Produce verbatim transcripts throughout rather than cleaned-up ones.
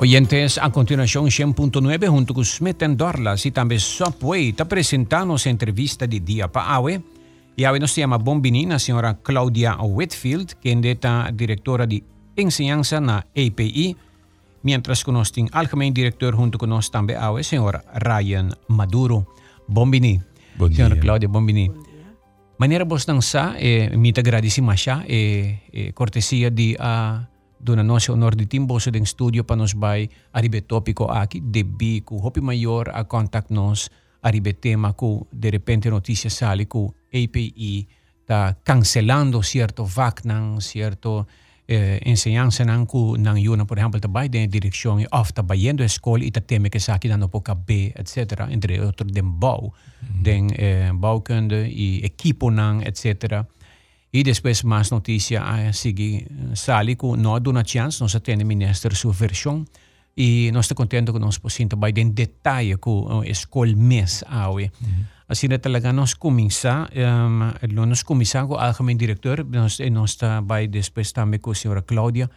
Oyentes, a continuación cien punto nueve junto con Smit and Dorlas y también Subway está presentando su entrevista de día para Awe. Y Awe nos llama Bombinina, señora Claudia Whitfield, quien es la directora de enseñanza en la A P I, mientras que nos tiene algemeen director junto con nos también Awe, señora Ryan Maduro. Bombini, bon señora dia. Claudia Bombini. Bon Manera vos danza, eh, mi te agradecima siya, eh, eh, cortesía de uh, doon ano si honor di timbo sa ding studio pa nos bay aribe topiko aki, debi ko hopi mayor a contact nos aribe tema ko de repente noticia sali ko A P I ta cancelando cierto V A C ng cierto eh, enseñanza ng ko ng yun, por ejemplo, tabay din direksyon of tabayendo school ita teme ke sa akin ano po ka B, et cetera. Entre otro den bau, mm-hmm. den eh, baukunde, i equipo ng, et cetera. Y después más noticia, ah, sigue sali ko no do na chance, nos atende minister su versión y nos está contento que nos posinta by den detalle ko uh, escol mes awe. Mm-hmm. Así na talaga nos comienza, um, nos comienza ko algemeen director, nos, nos está by después también ko señora Claudia.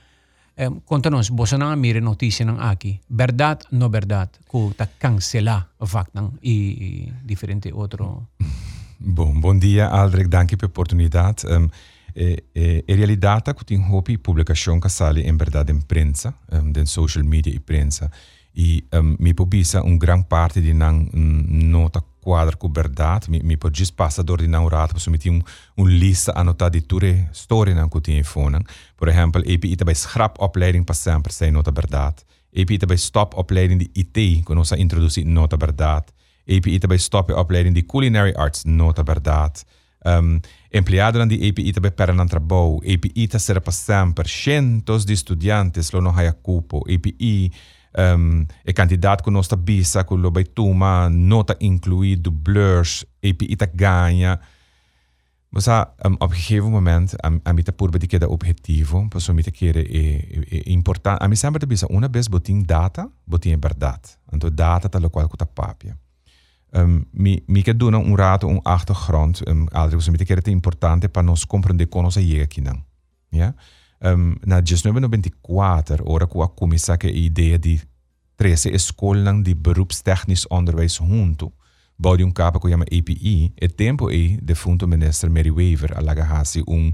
Um, contanos, vos na mire noticia ng aki, verdad no verdad, ko ta cancela vac ng y diferente otro. Mm-hmm. Bom, bom dia, Aldrich. Danke per l'opportunità. Um, e, e, e realizzata con un hobby pubblicazione che sale in verità in prensa, um, in social media e prensa. E um, mi pobisa un gran parte di una nota quadra con verità. Mi, mi poggi spassa d'ordine di una orata, posso mettere un, un lista annotata di tutte storie che ho in fono. Per esempio, A P I è scrap opleiding per sempre, sei nota verità. A P I è stop opleiding di I T, che non si introduce nota verità. A P I tabei stoppen opleiding die culinary arts nota verdad. Um, Empleados di A P I tabei per un trabalho. A P I ta será para sempre. Centos de estudantes lo no haya cupo. A P I um, é candidato com nossa bisa com lo baituma nota inclui dubleurs. A P I ta ganha. Mas a um, op gegeven moment a, a mi ta purba di queda objetivo. Posso mi ta quere é importante. A mi sempre ta bisa una vez botin data botin verdad. Anto data ta lo qual ku ta papia. Um, mi, mi che dona un rato, un achtergrond, um, altri cosa mi te chiede importante per non comprendere con cosa llega chi non, ja? Um, na nineteen ninety-four, ora qua come sa che idea di treze scuolan di beroepstechnisch onderwijs hunto, bouwde un capo che chiama A P I, e tempo e de funto minister Mary Weaver alla gahasi un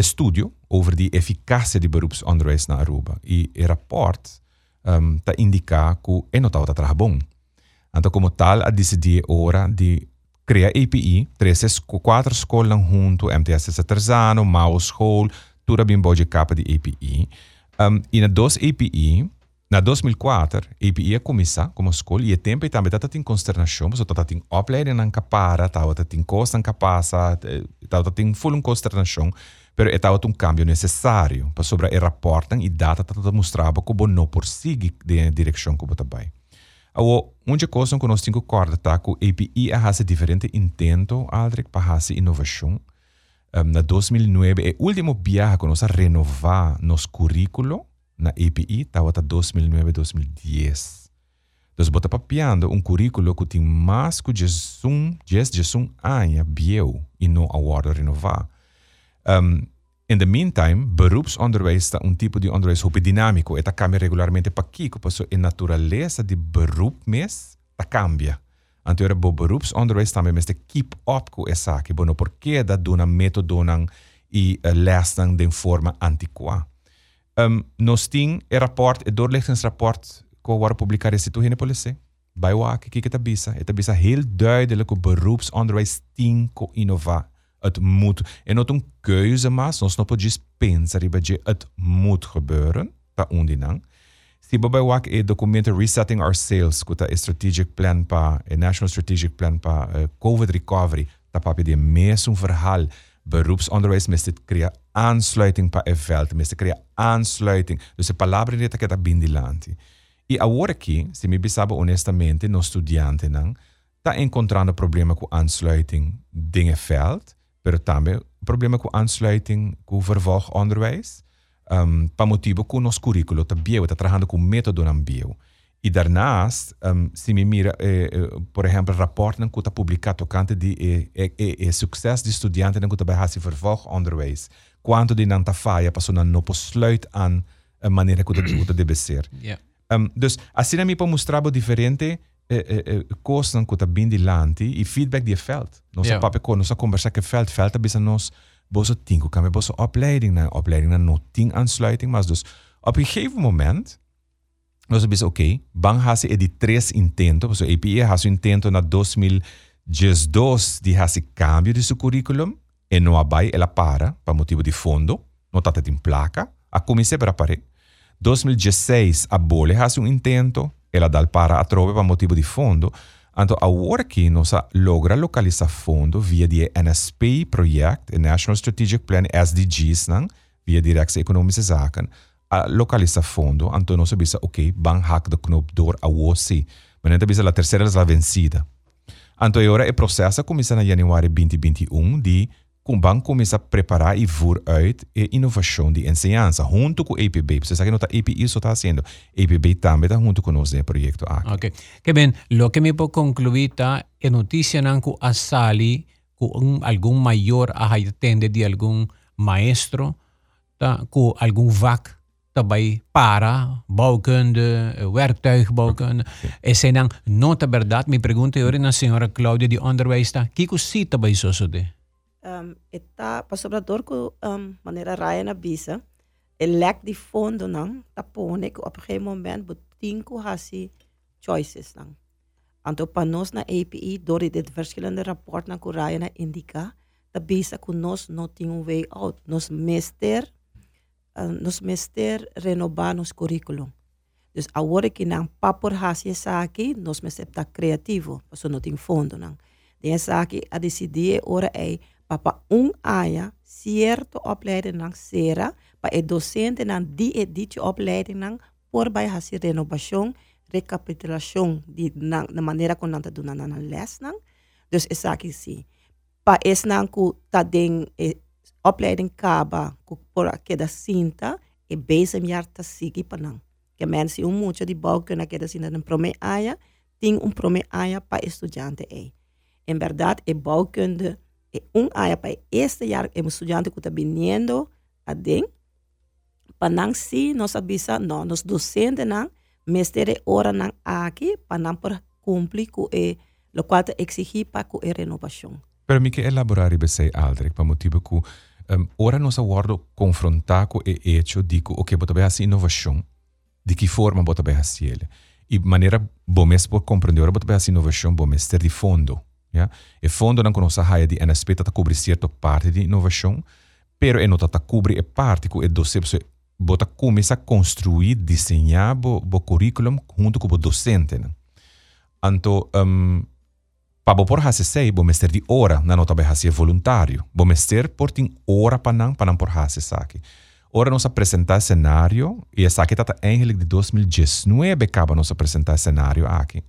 studio over di efficacia di beroepsonderwijs na Aruba, e il rapport um, ta indica che è notato tra bon. Anto como tal, a decidir ora di crear A P I, quattro scuole junto, M T S S Terzano, M A U School, tura bimboje capa di A P I. Um, e na dos A P I, na two thousand four, A P I é começar como scuola e é tempo e também está em consternação, porque está em opleiding na capara, está em costa na capasa, está em full consternação, mas está um cambio necessário para sobre o rapport e data está mostrando como não prossegue na direção como está bem. Awo, onde coisa que nós temos que acordar, tá? Que o A P I é diferente intento, Aldrich, para fazer inovação. Um, na two thousand nine, é o último viagem que nós renovamos nosso currículo na A P I, estava até two thousand nine to two thousand ten. Nós botamos papiando um currículo que tem mais que ten to eleven anos viu e não aguarda renovar. Um, In the meantime, beroepsonderwijs is een type die onderwijs hoop dinamico. Het cambia regularmente para Kiko, porque a natureza de beroep mes ta cambia. Anterior bo beroepsonderwijs também mes te keep up com essa que bono porque da dona metodonang e uh, lesnang de forma antiqua. Um, nos ting e rapport e doorlichtingsrapport ko war publicare situ hene police. By W A C que ta bisa, eta bisa heel duidelijk hoe beroepsonderwijs ting ko innova. Het moet. En dat een keuze maakt, soms nog eens penseren bij je. Het moet gebeuren. Dat ondinang. Si bij W A C het document Resetting Our Sales, dat is strategic plan pa, een national strategic plan pa uh, COVID recovery. Dat papje die meest een verhaal. Beroepsonderwijs mest het creëren aansluiting pa het veld, mest het creëren aansluiting. Dus de palabra niet dat het bindilanti. E agora aqui, se me bisaba honestamente, no studente nang, tá encontrando problema com aansluiting dingen veld. Pero também problema com aansluiting com vervolg onderwijs. Um, para motivo que o nosso currículo está bio, está trabalhando com método não bio. E daarnaast, um, se me mira, eh, eh, por exemplo, rapporten que está publicado tocante de eh, eh, eh, eh, sucesso de estudantes que está behaasje vervolg onderwijs. Quanto de não está falha, passou não posluit aan a maneira que está de beser. Um, dus als je daarmee moet diferente coisas que estão bem diante e feedback die veld. Nós yeah. papo com nós a conversar que veld veld abis nós boso tinko kan boso opleiding na opleiding na no ting aansluiting mas dus op een gegeven moment nós abis ok bang hasi edi três intento boso A P A hasi intento na dois mil e dezoito di hasi cambio de seu curriculum e não abai ela para para motivo de fundo notata in placa a comecei para pare dois mil e dezesseis abole hasi um intento ela dá para a trove para motivo de fundo. Então, agora que nós logra localizar fundo via de N S P project, National Strategic Plan, S D Gs, não? Via directe economische zaken, a localizar fundo. Então, nós bisa, ok, bang hak de knop door a W A C. Mas então, bisa, a terceira é a vencida. Então, agora o processo começa em janeiro de dois mil e vinte e um de com bang começa a preparar e voor uit e inovação de enseñanza junto com o E P B. Você sabe que não está E P I só está fazendo. E P B também está junto conosco no projeto aqui. Ok. Que bem, lo que me pode concluir está é notícia que a Sali com algum maior a atende de algum maestro tá com algum W A C também para bouwkunde, werktuigbouwkunde. E se não, não é verdade, me pergunta agora na senhora Claudia de onderwijs está, que você também isso sucede? Um, está pasobrador com um, maneira Ryan avisa, ele lack de fundo não, tá pone que op geen moment but cinco hasi choices não. Anto para nós na A P I door dit verschillende rapport na ku Ryan indica, tá bisa ku nós não tem um way out, nós mester, uh, nós mester renovar nos currículo. Dus agora que não papor hasi essa aqui, nós mester tá criativo, paso não tem fundo não. Dessa aqui a decidir ora é para um aia certo opleiding nang sera para o docente nang di e di opleiding nang por by hasi renovação recapitulação de na maneira como nanta do nana les nang dus essa aqui sim para es nang ku ta den opleiding kaba ku por aquela cinta e base miar ta sigi panang que mensi um muito de balcão naquela cinta nang prome aia tem um prome aia para estudante e em verdade é bouwkunde é um área para este ano é um estudante que está vindo a den para não se nós avisa não nós docentes não mestre hora não aqui para não por cumprir com é o qual é exigir para com a renovação. Para mim que elaborar e pensar altre para motivo que um, ora nós aguardo confrontar com é hecho digo ok botar bem assim inovação de que forma botar bem assim ele e maneira bom mestre por compreender ora botar bem assim inovação bom mestre de fundo. Ja? E fondo non conosce haia di N S P tata cobri certo parte di innovação, pero e nota tata cobri e parte cu e docente bota começa a construir, desenhar bo, bo curriculum junto cu bo docente. Anto um, pa bo por hasi sei bo mester di ora, na nota be hasi voluntário. Bo mester portin ora panan panan por hasi saki. Ora nos apresentar cenário e saki tata eigenlijk di dois mil e dezenove kaba nos apresentar cenário aqui.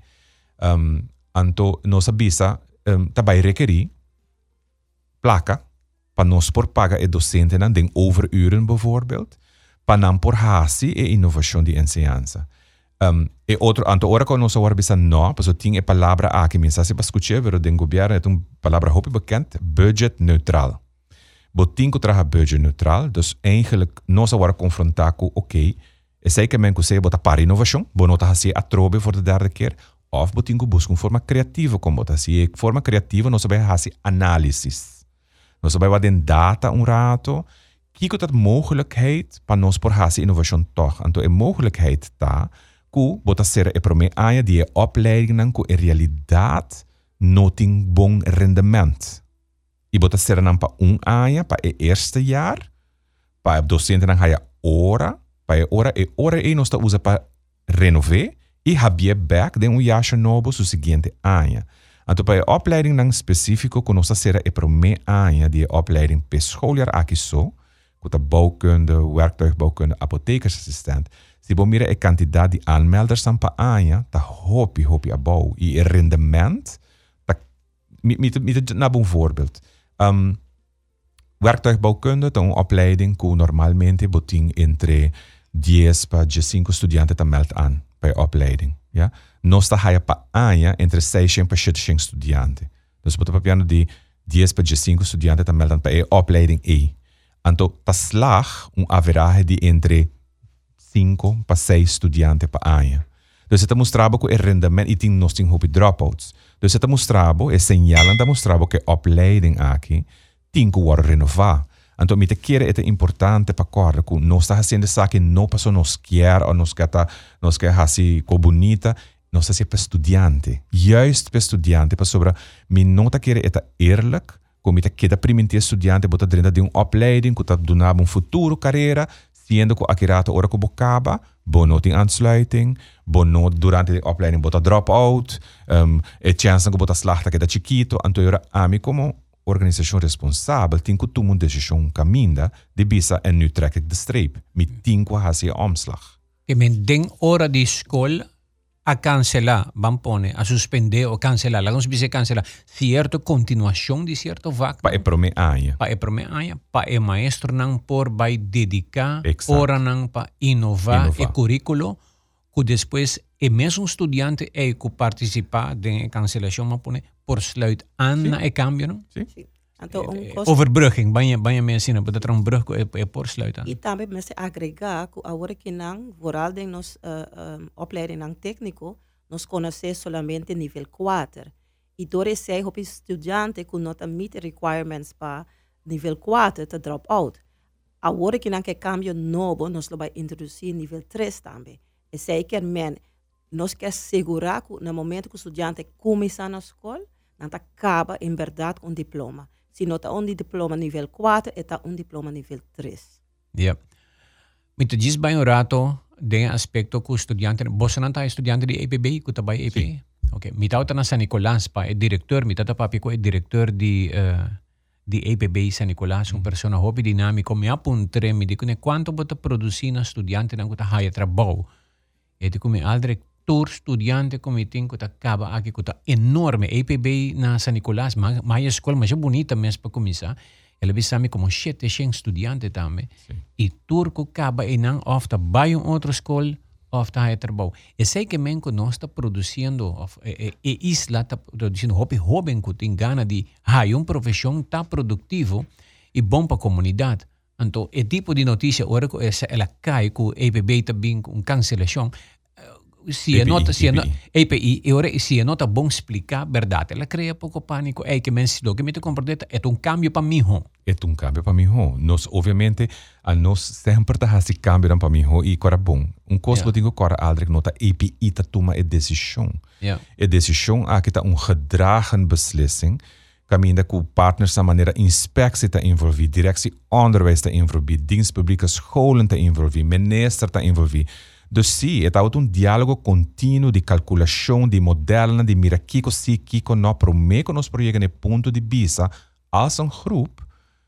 Um, anto nos avisa Um, também requer placa para nós por pagar e docente não tem overuren, bijvoorbeeld, para não por hasi e inovação de enseñanza. Um, e outro, anto hora que nós agora pensamos, não, porque tem a palavra aqui, mas se você escutar, vero den governo é uma palavra hopi bekend, budget neutral. Botin que traga budget neutral, dus eigenlijk nós agora confrontar com, ok, é sei que men consegue botar para inovação, bonota hasi a trobe por de derde keer. Of botin que busca uma forma criativa como botar. Se a forma criativa, nós vamos fazer análises. Nós vamos fazer data um rato. Que que é a mogelijkheid para nós por fazer inovação toch? Então, a mogelijkheid está que botar ser a primeira área de opleiding que a realidade não tem bom rendimento. E botar ser para uma área, para o primeiro jaar, para o docente não há hora, para a hora, e hora e nós usamos para renovar. E habia back de um yacho novo no seguinte ano. Então, para a opleiding não específico, que nós será a primeira ano de opleiding per schooljaar aqui só, com a bouwkunde, werktuigbouwkunde, apothekersassistent. Se você mira a quantidade de aanmelders para a ano, está hopi, hopi a bouw. E o rendimento, na bom voorbeeld. Um, werktuigbouwkunde, então, uma opleiding que normalmente botin entre dez para quinze estudantes está meldt aan. Bij opleiding, ja. Nós tá haia pa aia entre seiscentos para setecentos estudante. Dus bota papiano de dez para quinze estudante tá meldan pa e opleiding e. Anto tá slag um average de entre cinco para seis estudiantes para ano. Então, você está mostrando que o rendimento e tem nós tem hobby dropouts. Então, você está mostrando, e señalan está mostrando que a opleiding aqui tem que ser renovada. Então, eu quero é importante para correr que nós está fazendo isso que não passou nós quer ou nós quer nós quer fazer com bonita. Nós está para estudante. Juist para estudante para sobre me não está querer é eerlijk. Como eu quero primeiro estudante botar dentro de uma opleiding que está donando um futuro carreira, sendo que aquela hora que bocaba, bom não tem ansluiting, bom não durante a opleiding botar drop out, um, a chance que botar slachta que está chiquito, então eu a mim como organização responsável tem que tomar uma decisão caminho de bisa en nu trek ik de streep, me tem que fazer a omslag. E men den hora de escola a cancelar, van pone, a suspender o cancelar. La cosa dice cancelar. Cierto, continuación de cierto vaca. Para el primer año. Para el primer año, para el maestro nan por va dedicar, hora nan para innovar el currículo, que después el mismo estudiante hay que participar de cancelación, van pone, por sluit aan na el cambio, ¿no? Sí. Sí. Overbrugging, banyak banyak mensen hebben dat er een brug op voorsluiten. Ik heb mensen agregaat, ahora que nan vooral de nos opleiding ang técnico, nos conoce solamente nivel quatro. Y door zij op estudiante kun nota meet requirements pa nivel quatro te drop out. Ahora que nan que cambio novo nos lo va introducir nivel três tambe. E zij ker men nos que asegura ku na momento ku estudiante começa na school, nan ta acaba in verdad un diploma. Se não está um diploma nível quatro, está um diploma nível três. Yeah. Muito diz bem o rato, tem aspecto que o estudante, você não está estudante de E P B, que está by E P B? Sim. Ok. Mitá está na San Nicolás, pa, é diretor, mitá está papi, é diretor de, uh, de E P B San Nicolás, uma mm. pessoa hobby dinâmica, me apuntou, me disse, quanto você produzir na estudante, não está haya trabalho? E disse, me aldre, todo estudiante como tem que acaba aqui que está enorme A P B na San Nicolás, mas ma a escola mais bonita mesmo para começar. Ela visa me como sete estudiante também. Sí. E turco acaba e não ofta vai um outro escola, ofta é trabalho. E sei que menco nós está produzindo of, e, e, e isla está produzindo hobby jovem que tem gana de hai um profissão tá produtivo e bom para a comunidade. Então, é tipo de notícia ora que essa ela cai com A P B também com cancelação. Si è nota, si è nota, A P I, e ora si è nota buon spiegare, verdade, la crea poco panico, e che mensi lo che mi ti comprendete, è un cambio per mi ho. È un cambio per mi ho. Nos, ovviamente, a nos sempre da hasi cambio per mi ho, e cora buon. Un costo yeah. Dico cora aldrig nota A P I ta toma e decision. Yeah. E decision a che ta un gedragen beslissing, caminda ku partners a maniera inspectie ta involvi, directie onderwijs ta involvi, dienstpublieke scholen ta involvi, minister ta involvi. Dus sim, é um diálogo contínuo de calculação, de modelo, de mira que sim, que não, para mim, que nós projetamos ponto de vista as um grupo.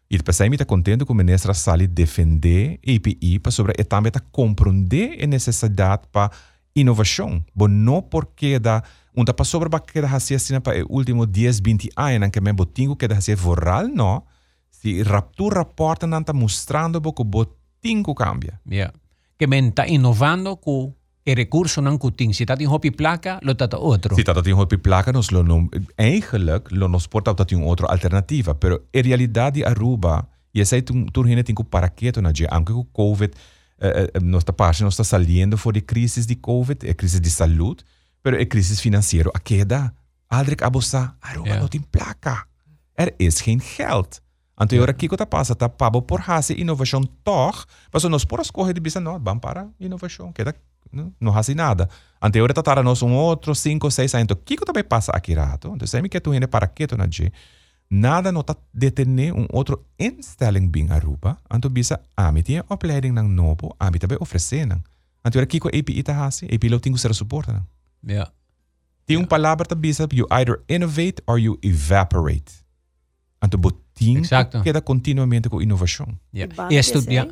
E depois eu estou contente que o ministro Sali defende a E P I para sobre e também está compreender a necessidade para inovação. Bom, não porque da um tá para sobre para que da assim assim para o último dez, vinte anos que me botingo que da assim voral não, se raptura reporta não está mostrando que o botingo cambia. Yeah. Que men está innovando que el recurso no cutin. Si está en hobby placa, lo está otro. Si está en hobby placa, nos lo nom- eigenlijk lo nos porta a un otro alternativa. Pero en realidad de Aruba, y esa es un turgine que para que esto no llegue, aunque con COVID, eh, nuestra parte no está saliendo por la crisis de COVID, la crisis de salud, pero la crisis financiera. ¿A qué edad? Aldrich abosa, Aruba yeah. No tiene placa. Er is geen geld. Então, agora, o que está passando? Está pago por fazer inovação, toch, mas nós podemos correr de vista, não, vamos para inovação, que não faz nada. Então, agora, está nós um outro, cinco, seis anos. O que também passa aqui, rato? Então, se eu quero ir para aqui, nada não está detendo um outro instelling bem a Aruba. Então, a gente tem opleiding novo, a gente também oferece. Então, agora, o que a API está fazendo? A API tem que ser suportado. Tem uma palavra que diz, you either innovate or you evaporate. Então, exacto. Queda continuamente con innovación. Yeah. Y estudiar.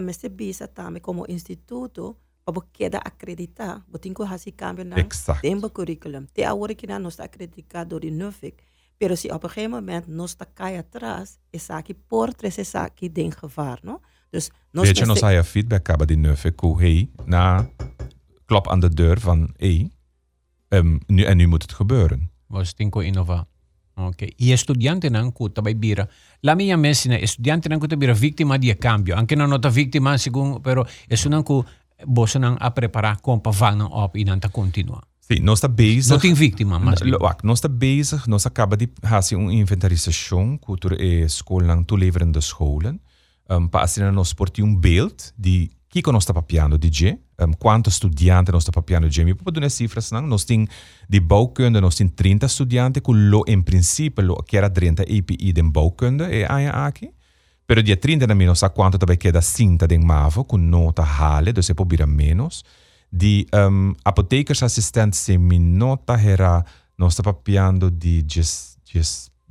Me se visa también como instituto, porque queda acreditar, porque tengo que hacer cambios en el currículum. Te ahora que no está acreditado de Nufik, pero si a un momento no está cae atrás, es aquí por tres es aquí de en gevaar, ¿no? Dus nos Weet je, nos haya feedback hebben de Nufik, hoe hey, na klap aan de deur van hey, um, nu en nu moet het gebeuren. Was tengo innovar. Okay. E estudiante non è bira. La mia messina estudiante non è bira vittima di cambio, anche non è vittima, sicuro, però è una Bossa ng a preparar compa vang não op inanta continua. Sim, nós está base. Não tem vítima, mas. Loak, nós está base. Nós acaba de fazer uma inventarização cultura e escola, tu levando das escolas, um, para assim nós porti um beeld de que nós está papiando de G, um, quanto estudante nós está papiando de G. E para dar cifras não, nós tem de bouwkunde nós tem trinta estudantes que lo em princípio lo que era trinta A P I de bouwkunde e aí aqui. Pero dia trinta na menos a quanto também queda cinta de mavo com nota hale, do se pode ir a menos. De um, apotecas assistentes se mi nota era, nós está papiando de dez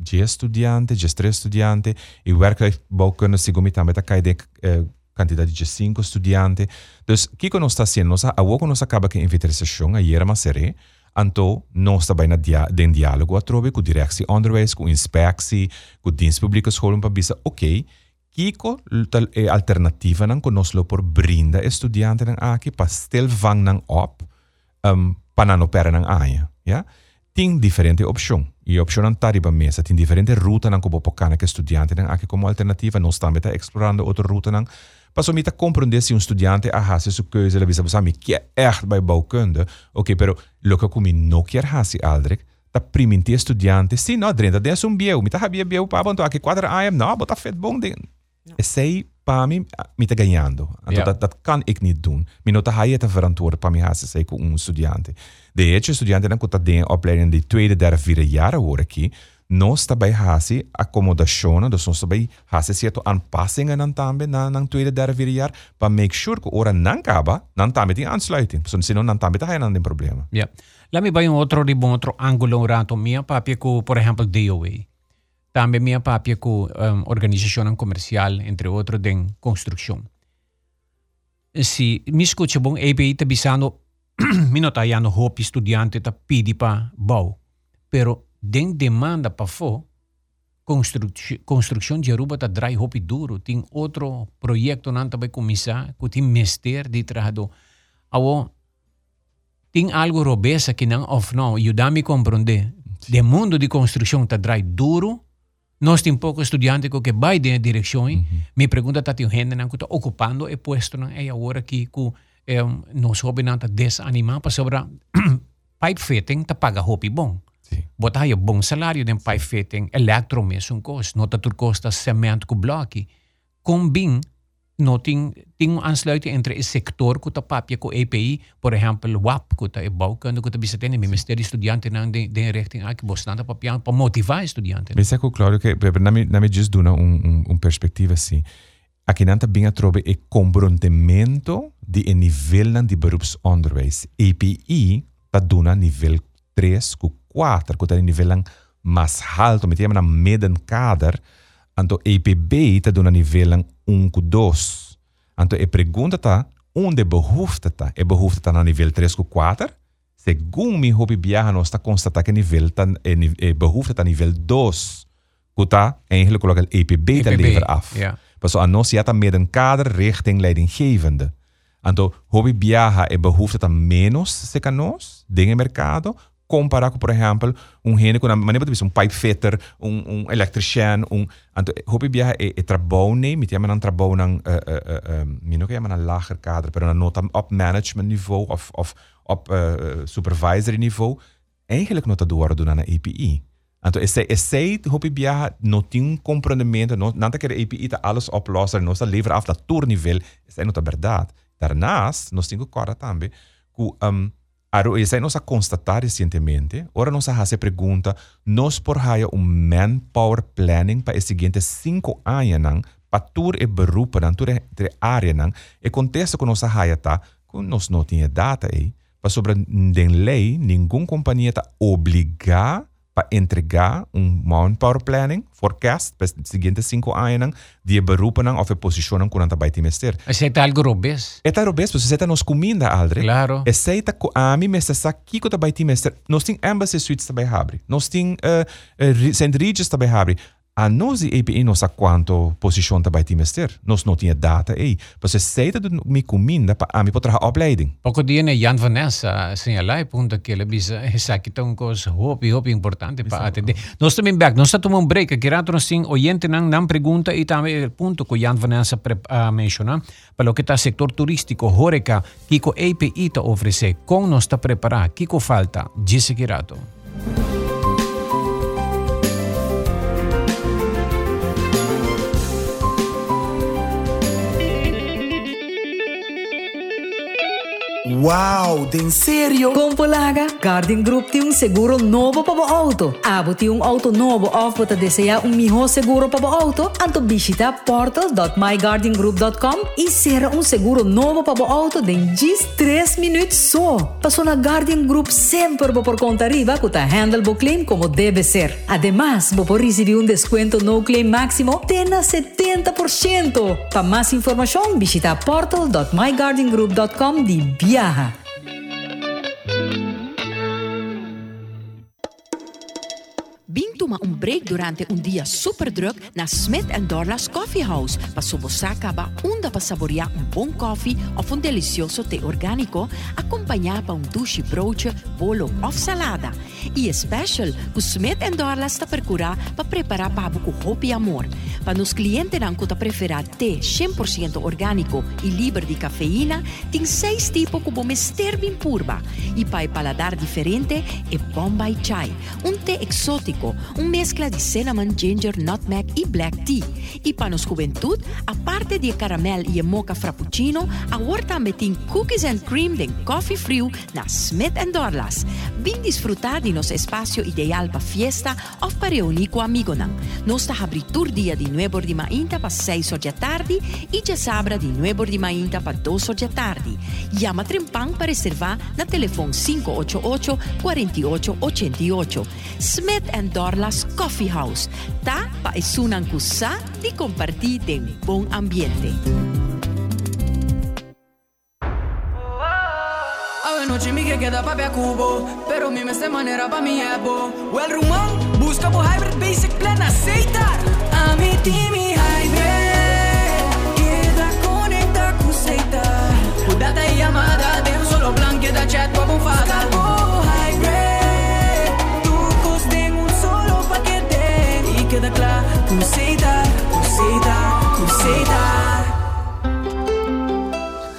estudiante, dez três estudiante, e work-life balcão segundo também está caindo eh, quantidade de cinco estudiante. Então, o que nós está sendo? Nós, a outra nós acaba que a inventarização, a era mas seré, então, nós também temos diálogo a trobe com a direção de underways, com a inspecção, com o dienst público escola, para dizer, ok, Kiko, a alternativa não conosco por brinda estudiante não aqui para stel vang não op um, para não perder não aia, yeah? Tem diferente opção e opção não tá riba mesa, tem diferente ruta não como pocana que estudiante não aqui como alternativa nós também tá explorando outra ruta não para somente compreender se um estudante a fazer sua coisa ele bisa buscar me que é echt bij bouwkunde, ok, pero lo que como não quer fazer aldrek tá primente estudante se não adrenda desse um biel, me tá rabia biel para então aqui quadra aia não, bota fet bom de no. E sei, para mim, me está ganhando. Então, yeah. Dat kan ik niet doen. Mijn nota haie te verantwoorden para mij haast sei com um estudante. De hecho, estudante dan kota de opleiding de tweede, derde, vierde jaren horen ki, nós também haast acomodação, dus nós também haast certo aanpassingen dan também na na tweede, derde, vierde jaar, para make sure que ora não acaba, não também tem aansluiting. Senão senão não também tá haien aan den problema. Ja. Laat me bij een otro ribon, otro ângulo rato minha papi ko, por exemplo, D O A. Também minha papia com um, organização comercial, entre outros, de construção. Se me escuta bom, a API está visando, me não está roupa estudante, está pedindo para bau. Pero, tem demanda para fora, construção de Aruba está dando roupa duro. Tem outro projeto que vai começar, que tem mestre de trabalho. Agora, tem algo robessa que não, ou não, ajuda-me a compreender. O mundo de construção está dando duro. Nós temos poucos estudantes que vai de direção. Uhum. Me pergunta está tem gente que está ocupando o posto não é agora que com eh, nós hobby não está desanimar para sobre pipe fitting está paga hobby bom. Sí. Botar aí bom salário de pipe fitting, electro mesmo custo, nota tur custa cimento com bloco. Combin não tem tem um ansluiting entre o setor que está papia com A P I, por exemplo, W A C que está bouwkunde que está visitando o Ministério Estudante na direção aqui Bosnanda papia para motivar estudante. Mas é que claro que na me na me diz dona um um perspectiva assim. Aqui não está bem a trobe e comprometimento de nível de beroepsonderwijs. A P I está dona nível três com quatro, que está nível mais alto, metem na middenkader. Então, E P B está dando nível um com dois. Então, a pergunta está, onde a behoefte está? A behoefte está no nível três com quatro. Segundo minha hobby viaja, nós está constatando que a behoefte está no nível dois. Que está, eigenlijk coloca o E P B está lever af. Yeah. Mas a nós já está met een kader richting leidinggevende. Então, hobby viaja, a behoefte está menos que nós, dentro do mercado. Comparar com, por exemplo, um gênero que não é um pipe fitter, um, um electrician, um... Então, hobby viaja é trabalho, me chama de trabalho, me não chama de lager kader, mas não está op management nível, of op supervisor nível, eigenlijk não está doordo na A P I. Então, esse hobby viaja não tem um compreendimento, não que a API está alles oplossen, não está lever af dat toernivel, isso não é verdade. Daarnaast, nós temos que correr também, que... E se nós a constatar recentemente, agora nós a fazer pergunta, nós por haia um manpower planning para os seguintes cinco anos, para tour e beroepen, para tour e área, e contexto que nós a haia tá, que nós não tinha data aí, para sobre den lei, nenhuma companhia tá obrigar para entregar um manpower planning, forecast, para os seguintes cinco anos, de beroepen ou de posição que nós vai ter mestre. Isso é algo robes. É algo robes, porque isso nos comida, Aldre. Claro. Isso é a mim, mas isso aqui que nós vai ter mestre. Nós temos embassy suites também abre. Nós temos Saint Regis também abre. A nós e A P I não sabe quanto posição trabalha tem mestre. Nós não tinha data aí. Mas sei que me comida para a mim para a opleiding. Pouco dia né Jan van Ness sinalai ponto que ele bisa essa que tão coisa hobby hobby importante para atender. Nós também back. Nós estamos um break que rato assim oyente não não pergunta e também ponto que Jan van Ness menciona para o que está setor turístico horeca que o A P I te oferece com nós está preparar que o falta disse que rato. Wow, ¿en serio? Compolaga, Guardian Group tiene un seguro nuevo para el auto. Abo tiene un auto nuevo o para desear un mejor seguro para el auto, anto visita portal dot my guardian group dot com y será un seguro nuevo para el auto en just tres minutos solo. Pasó la Guardian Group siempre por conta arriba con ta handle bo claim como debe ser. Además, bo por recibir un descuento no claim máximo de setenta por ciento. Para más información, visita portal dot my guardian group dot com de via. Bintu ma un break durante un dia super druk na Smit and Dorlas Coffee House. Paso bosacaba unda pa saboria un buon coffee of un delicioso tè organico accompagnato pa un dushi broodje, bolo of salada. E special ku Smit and Dorlas ta percura pa prepara pa buku hopi amor. Pa nos cliente nanko ta prefera tè cien por ciento organico e liber di caffeina tin seis tipo ku bomester bin purba. E pa e paladar differente e Bombay chai, un tè exotico. Un mezcla di cinnamon, ginger, nutmeg e black tea. E para nos juventud, aparte de caramel e mocha frappuccino, agora também tem cookies and cream de coffee frio na Smit and Dorlas. Bem disfrutar de nosso espaço ideal para fiesta ou para reunir com amigos. Nós está abritur dia de nueve de mainta para seis horas da tarde e já sabra de nueve de mainta para dos horas da tarde. Llama Trempang para reservar na telefone cinco ocho ocho, quatro ocho oito oito. Smit and Dorlas Coffee House. Ta pa es una cosa de compartir un buen ambiente. A noche mi que queda pa' cubo, pero mi me se manera pa' mi ebo. Well rumón, busca por hybrid basic plan aceitar. A mi timi hybrid, queda conecta con aceitar. Por data y llamada, de un solo plan queda chat pa' bufada. Queda claro, Cruzeita, Cruzeita, Cruzeita.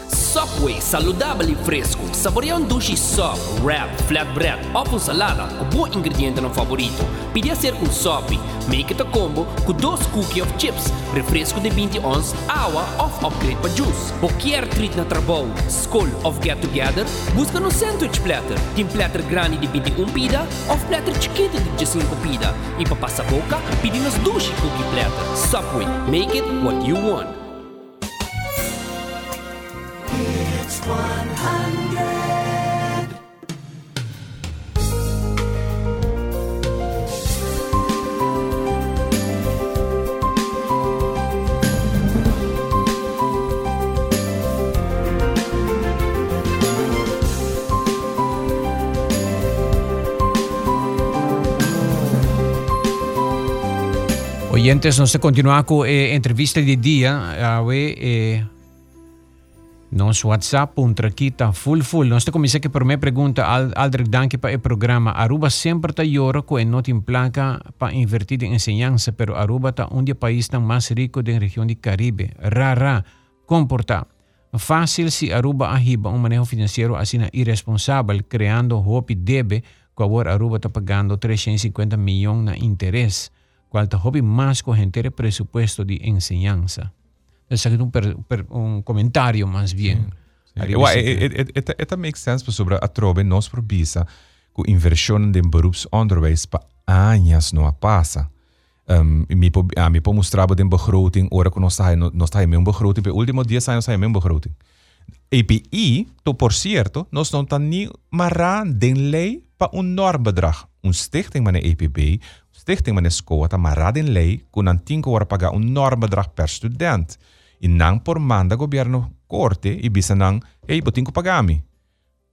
Subway, saludável e fresco. Saboreia um dushi sub, wrap, flatbread, ou salada, o bom ingrediente no favorito. Pide ser um sop, make it a combo com dois cookies of chips, refresco de veinte onças, água ou upgrade para juice. Qualquer treat na trabalho, school of get together, busca no sandwich platter. Tem platter grande de vinte e uma pida ou platter chiquito de quince pida. E para passar a boca, pide nos dushi cookie platter. Subway, make it what you want. It's one hundred. Oyentes, nos continua con eh, entrevista de día. A ver, eh, nos WhatsApp, un traquita, full, full. Nos comienza que por me pregunta, al, Aldrich, danke para el programa. Aruba siempre está lloro que no tiene placa para invertir en enseñanza, pero Aruba está un día país tan más rico de la región del Caribe. Ra, ra, comporta. Fácil si Aruba agiba un manejo financiero así irresponsable, creando hopi debe, que ahora Aruba está pagando trescientos cincuenta millones de interés. Cuanto hobby más cogentere presupuesto de enseñanza. Es un, per, per, un comentario más bien. Esto makes sense sobre a trove nos provisa con inversión de beroeps onderwijs para años no pasa. Um, mi po, a mi po mostraba de begroting, ahora que nos hay nos hay un begroting, pero últimos diez años hay un begroting. A P I, to por cierto, nos no tan ni maran den ley para un norm bedrag. Un stichting van de E P B, stichting van de skoota, maar raad in lei, kon aan tien keer paga een enorm bedrag per student. En nang por manda gobierno corte, e bisa nang, hey, botinko pagami.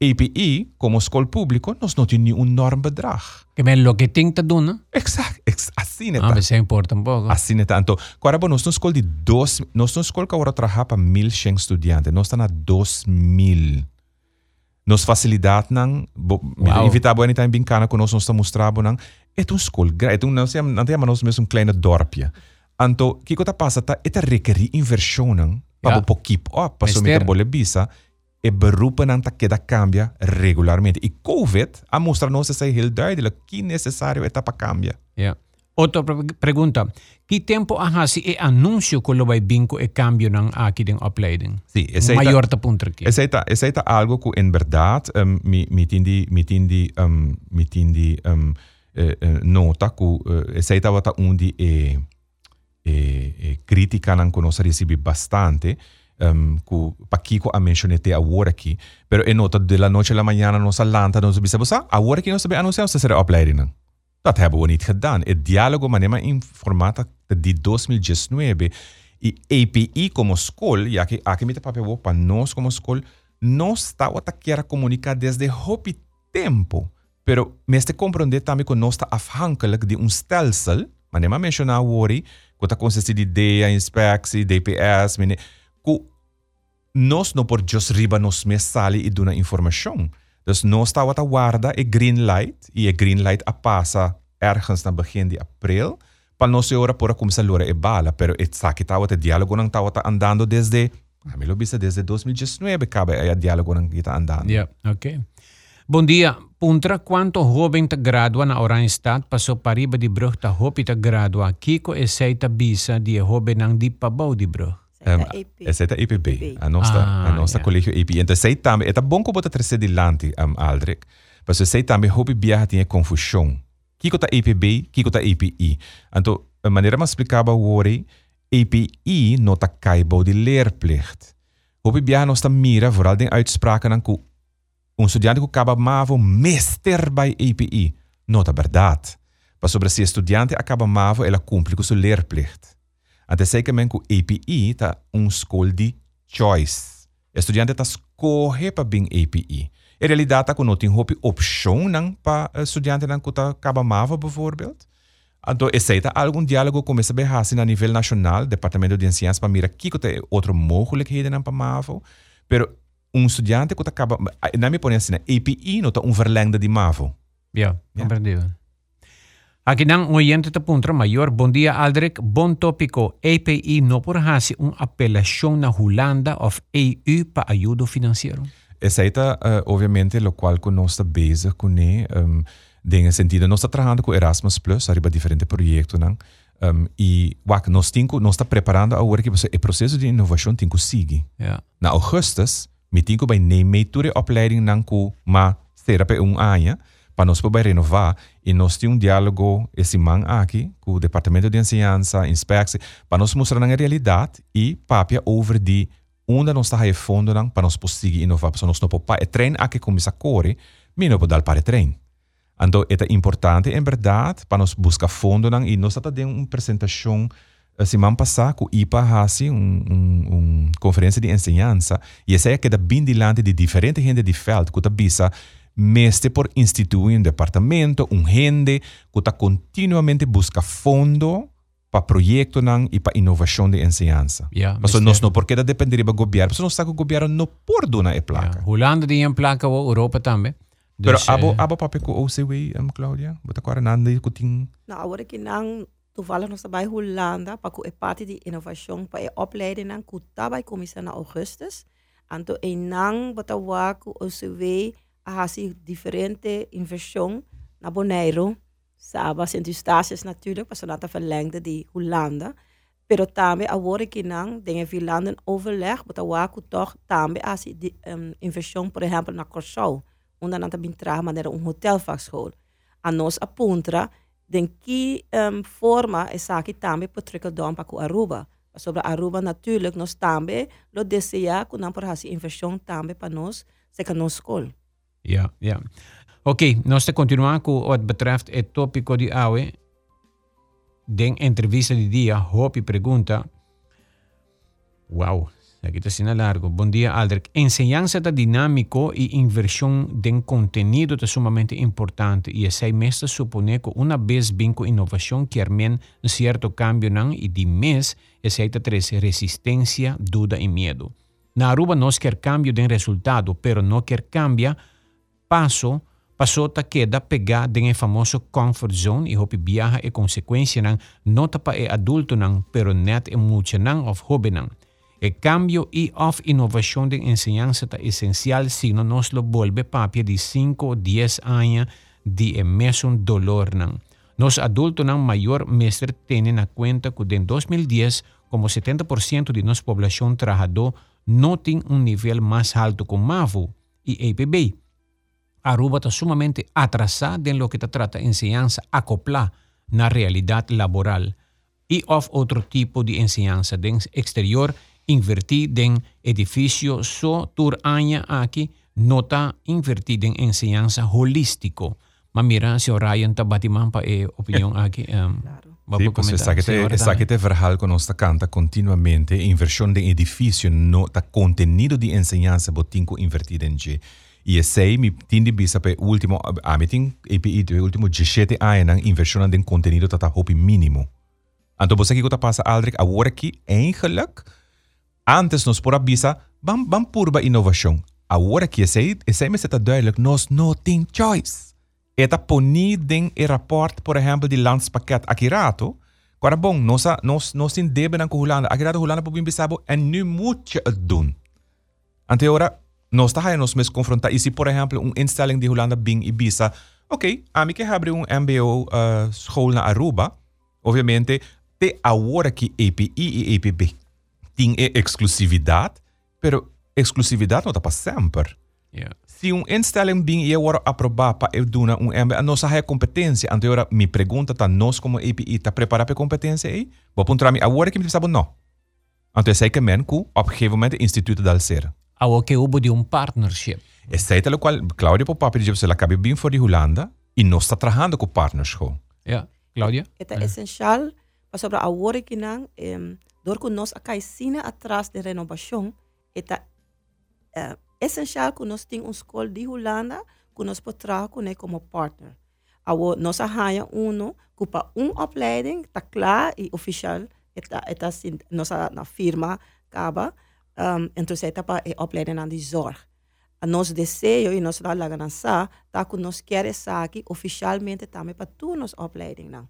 A P I como school público nos noot nu un norm bedrag. Ik ben lo que ting te doen. Hè? Exact. Ex- así neta. Ah, we zijn important un poco. Así neta. Anto, corabo nos no school di dos, nos no school ka ora traha pa mil sheng studente. Nos tan a dos mil. Nos facilidad nang, bo, wow. Invitabo anytime bincana con nos nos ta mostrabo nang. Et un school, et un nos jam, antiamo nos mes un kleine dorpje. Anto, kiko ta pasa ta eta requeri inversionen, pa ja. Bo keep up, pa so meter bolle bisa. E beroepen aan dat dat cambia regularmente. En COVID a mostrarnos ese heel duidelijk que necesario etapa cambia. Yeah. Otra pregunta. ¿Qué tiempo haja si e anuncio que lo vai binco e cambio nan aquí den opleiding? Sí, ese mayor ta punto aquí. Ese ta, ese ta algo que en verdad um, mi mi tindi mi tindi um, mi tindi um, eh, eh, nota ku eh, ese ta vata undi e e, e critica nan conosce recibi bastante. Um, cu Paquico ha menzionate a ora qui, però è nota della notte alla mattina non si allanta, non si bisa sa, a ora qui non si annunciamo se sarà opleiding. Dat hebben we niet gedaan. Het dialogo manema informata di twenty nineteen e A P I come school, ja che anche mi te papevo pa nos come school, non sta a chiara comunica desde hopi tempo, però me ste comprende tammi con nostra afhankelijk di un stelsel, manema menziona ora, quota consisti di idea, inspectie, D P S, mine ku nos no por just riba nos mesali e duna information. Dus nos ta wat a guarda e green light, e green light a pasa ergens na begin di april, pal nos ora por a começar lora e bala, pero et saki ta wat e dialogo nang ta wat a andando desde, a mi lo bisa desde twenty nineteen cabe a dialogo nang kita andando. Yeah, okay. Bom dia. Puntra quanto jovem te gradua na Orange Stad paso pariba di brug ta hopi te gradua, kiko e sei ta bisa di hobe nang di pabau di brug. Um, essa é a E P B, a nossa, ah, a nossa yeah. Colégio E P B. Então, sei também, é bom que eu bote três de lante, um, Aldrich, porque sei também, houve biarra tinha confusão. Kiko tá E P B, kiko tá E P I. Então, a maneira mais explicava hoje, E P I não tá caibou de leerplicht. Houve biarra nós tá mira, vooral den uitspraken aan que um estudante que acaba mavo meester by E P I. Não tá verdade. Mas sobre se estudante acaba mavo, ela cumpre com sua leerplicht. Ante zeker men ku A P I ta un school di choice. Estudiante ta scorre pa bing A P I. In realidad ta ku notin hopi option nang pa estudiante nang ku ta kabamava bijvoorbeeld. Anto esse ta algun dialogo começa behasi na nível nacional, Departamento de Ciências pa mira kiko te outro mogelijkheden nang pa mavo, pero un estudiante ku ta kaba na mi pone assim na A P I nota un verlengde di mavo. Ja, comprendeu. Ja. Aquí dan oyente te puntra mayor. Bom dia, Aldrich. Bon tópico. A P I no por hacer un apelación a Holanda of E U para ayuda financiero. Esa es, uh, obviamente, lo cual que nos está bezig con él. Um, en el sentido, nos está trabajando con Erasmus Plus, arriba diferentes proyectos. Um, y W A C nos, nos está preparando ahora que el proceso de innovación tiene que seguir. Yeah. En agosto, me tengo que hacer una opleiding que será para un año. Para nós poder renovar, e nós temos um diálogo esse man aqui, com o Departamento de Ensinança, Inspecção, para nós mostrar a realidade e papia over de onde nós estamos fundo para nós conseguir inovar. Porque nós não podemos, o trem aqui começa a correr, mas não podemos dar para o trem. Então, é importante, em verdade, para nós buscar fundo e nós estamos dando uma apresentação semana passada com o I P A Hasi, uma um, um conferência de ensinança, e essa é que está bem delante de diferentes gente de feld, que está bisa meste por instituir um departamento, um gente que está continuamente busca fundo para projeto e para inovação de ensinança. Yeah, mas nós não porque dependeria do governo, porque nós sabemos que o governo não pode dar a placa. Holanda tem a placa, a Europa também. Pero abo abo papel com o C W, Claudia, bota agora nanda que tem. Não, agora que não tu falas nós trabalha Holanda para que é parte de inovação para a opleiding que trabalha comissão na augustus, então em não bota o C W hace diferente inversión na Bonaire, Saba, Sint Eustatius natuurlijk, pas dat dat verlengde die Hollanda, pero tambe agora que não tem veel landen overleg, mas agora toch tambe hace die um, inversión, por exemplo, na Curaçao, onde nós também trabalhamos maneira um hotelvakschool. A nós apontra de que um, forma essa que tambe por trickle down para Aruba. Sobre Aruba natuurlijk nós tambe lo deseja que não por hace inversión tambe para nós, seca nós school. Ja, ja. Oké, nou te continuar com wat betreft het tópico de aue. Den entrevista de dia, hopi pergunta. Wow, Aquí está sin alargo. Buen día, Aldrich. Enseñanza está dinámico y inversión de contenido está sumamente importante. Y ese mes supone que una vez vinco innovación que armen un cierto cambio y de mes ese está tres resistencia, duda y miedo. Na Aruba no quer cambio de resultado, pero no quer cambia paso Pasó ta queda pegada en el famoso comfort zone y hopi viaja e consecuencia nan no tapa e adulto nan pero net e mucha nan of hobby nan. El cambio y of innovación de enseñanza ta esencial si no nos lo vuelve papi de cinco o diez años de emerson dolor nan. Nos adulto nan mayor mestre tienen a cuenta que en dos mil diez como setenta por ciento de nos población trabajador no tiene un nivel más alto como M A V O y A P B. Aruba está sumamente atrasada en lo que te trata enseñanza acoplada en la realidad laboral y of otro tipo de enseñanza de exterior invertida en edificio so tur aña aquí no está invertida en enseñanza holístico. Ma mira, si Ryan está batimán para eh, opinión aquí. Um, claro. Sí, pues está que te, está que te verhal con esta canta continuamente inversión de edificio no está contenido de enseñanza botinco invertida en G. E sei mi tindi bisa pe ultimo amiting E P I de ultimo dezessete anos inversione den conteúdo tata hopi mínimo. Anto você que gota passa Aldrich agora que eigenlijk antes nos por abisa bam bam purba inovação. Agora que sei sei me se tá duidelijk nos no tem choice. Eta poni den e rapport por exemplo de landspakket akirato. Quara bom nossa nos nos in deben anco Holanda. Akirato Holanda po bim bisabo en nu moet je het doen. Anteora nos está nos mes confrontar. Y si, por ejemplo, un instelling de Holanda Bing Ibiza, ok, a mí que abre un M B O uh, school na Aruba, obviamente, te ahora que A P I y A P B tiene exclusividad, pero exclusividad no está para siempre. Yeah. Si un instelling Bing y ahora aprobada para Eduna un M B O, no sabe competencia. Antes ahora, mi pregunta está, nos como A P I, ¿está preparada para competencia ahí? Voy a apuntar a mí, ahora que me sabe no. Antes hay que men, que, a un momento, el instituto del ser. Ao que houve de um partnership. Essa é a qual Claudia por papo disse que ela cabe bem fora de Holanda e nós está trabalhando com partnership. Yeah, Claudia. Esta é essencial para sobre a hora que não, porque nós a caixinha atrás de renovação, esta é essencial que nós tem um escola de Holanda que nós pode trabalhar com como partner. Ao nós a haja uno que para um opleiding está claro e oficial, esta esta nossa na firma acaba. Um, então, você está para opleidar de zorg. Nosso desejo e nossa lagança está que nós queremos aqui oficialmente também para todos nós opleidar.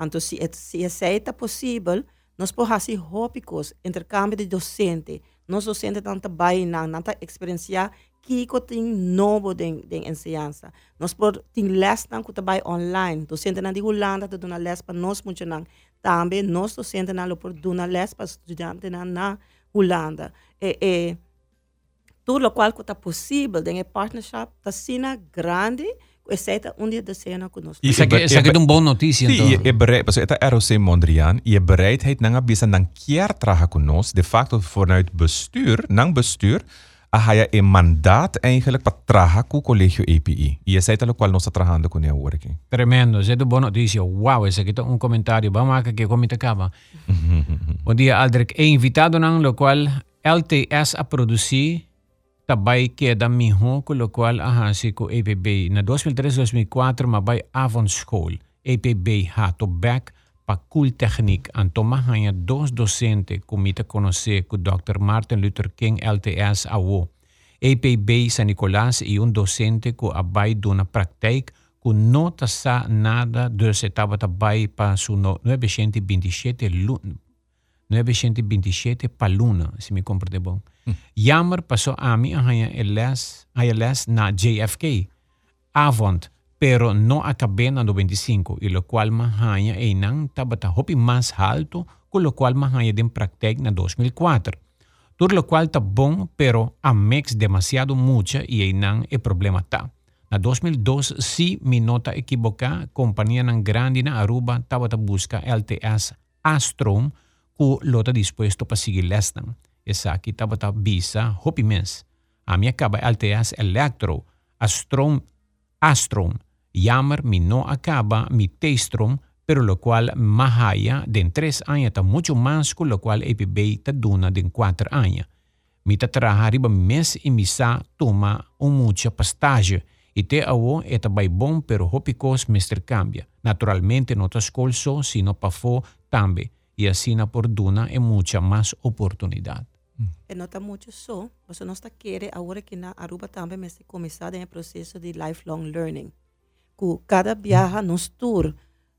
Então, se isso é possível, nós podemos fazer rópicos intercâmbio de docente. Nós docentes não trabalham, não têm experiência que tem novo de ensinança. Nós podemos ter less que trabalham online. Docentes de Holanda que dão less para nós muito. Também nós docentes não podemos dar less para estudantes na Holanda. E, e, tudo o qual está possível, tem a partnership está sendo grande, exceto um dia da cena conosco. Isso aqui é uma boa notícia. Sim, é bereid, porque esta R O C Mondrian, e a bereidheid não abisa não quer trabalhar conosco, de facto, vanuit bestuur, não bestuur, há um mandato para trabalhar com o colégio A P I. E essa é a qual nós estamos trabalhando com o work. Tremendo, essa é uma boa notícia. Uau, esse aqui é um comentário. Vamos ver que como acaba. Bom dia, Aldrich. He invitado a lo cual L T S a producir também queda mejor com lo cual a hacer com E P B. Na dois mil e três, dois mil e quatro, mas vai Avon School, E P B, Hato Back, para Kultechnik. Antoma há dois docentes que me conhecem com o doutor Martin Luther King, L T S A O. E P B San Nicolás e um docente que abai de uma prática que não está nada de se estava também para o novecentos e vinte e sete lunes. novecentos e vinte e sete para Luna, se me compreende bom. Hum. Jammer passou a mim a L S na J F K. Avond, pero não acabei na noventa e cinco, e lo qual mahanha e não estava tá hopi mais alto, com lo qual mahanha de prática na dois mil e quatro. Tudo lo qual tá bom, pero a mex demasiado mucha e não é problema tá. Na dois mil e dois, se me nota equivocar, companhia na grande na Aruba estava tá busca L T S Astrom, que lo está dispuesto para seguir lestan. Essa aqui estava tá bisa, hopi mens. A minha acaba L T S Electro, Astrom, Astrom. Jammer mi no acaba mi Testrom, pero lo cual mahaya de en tres años está mucho más, con lo cual A P B está duna de en quatro años. Mita terahariba mes imisa toma o mucha pastage. Ite awo eta baibon pero hopikos mister cambia. Naturalmente nota skolso sino pafo tambe. Y así na por duna e mucha más oportunidad. E nota mucho so, você não está querendo agora que na Aruba também mas se começar em processo de lifelong learning. Com cada viaja nos tour,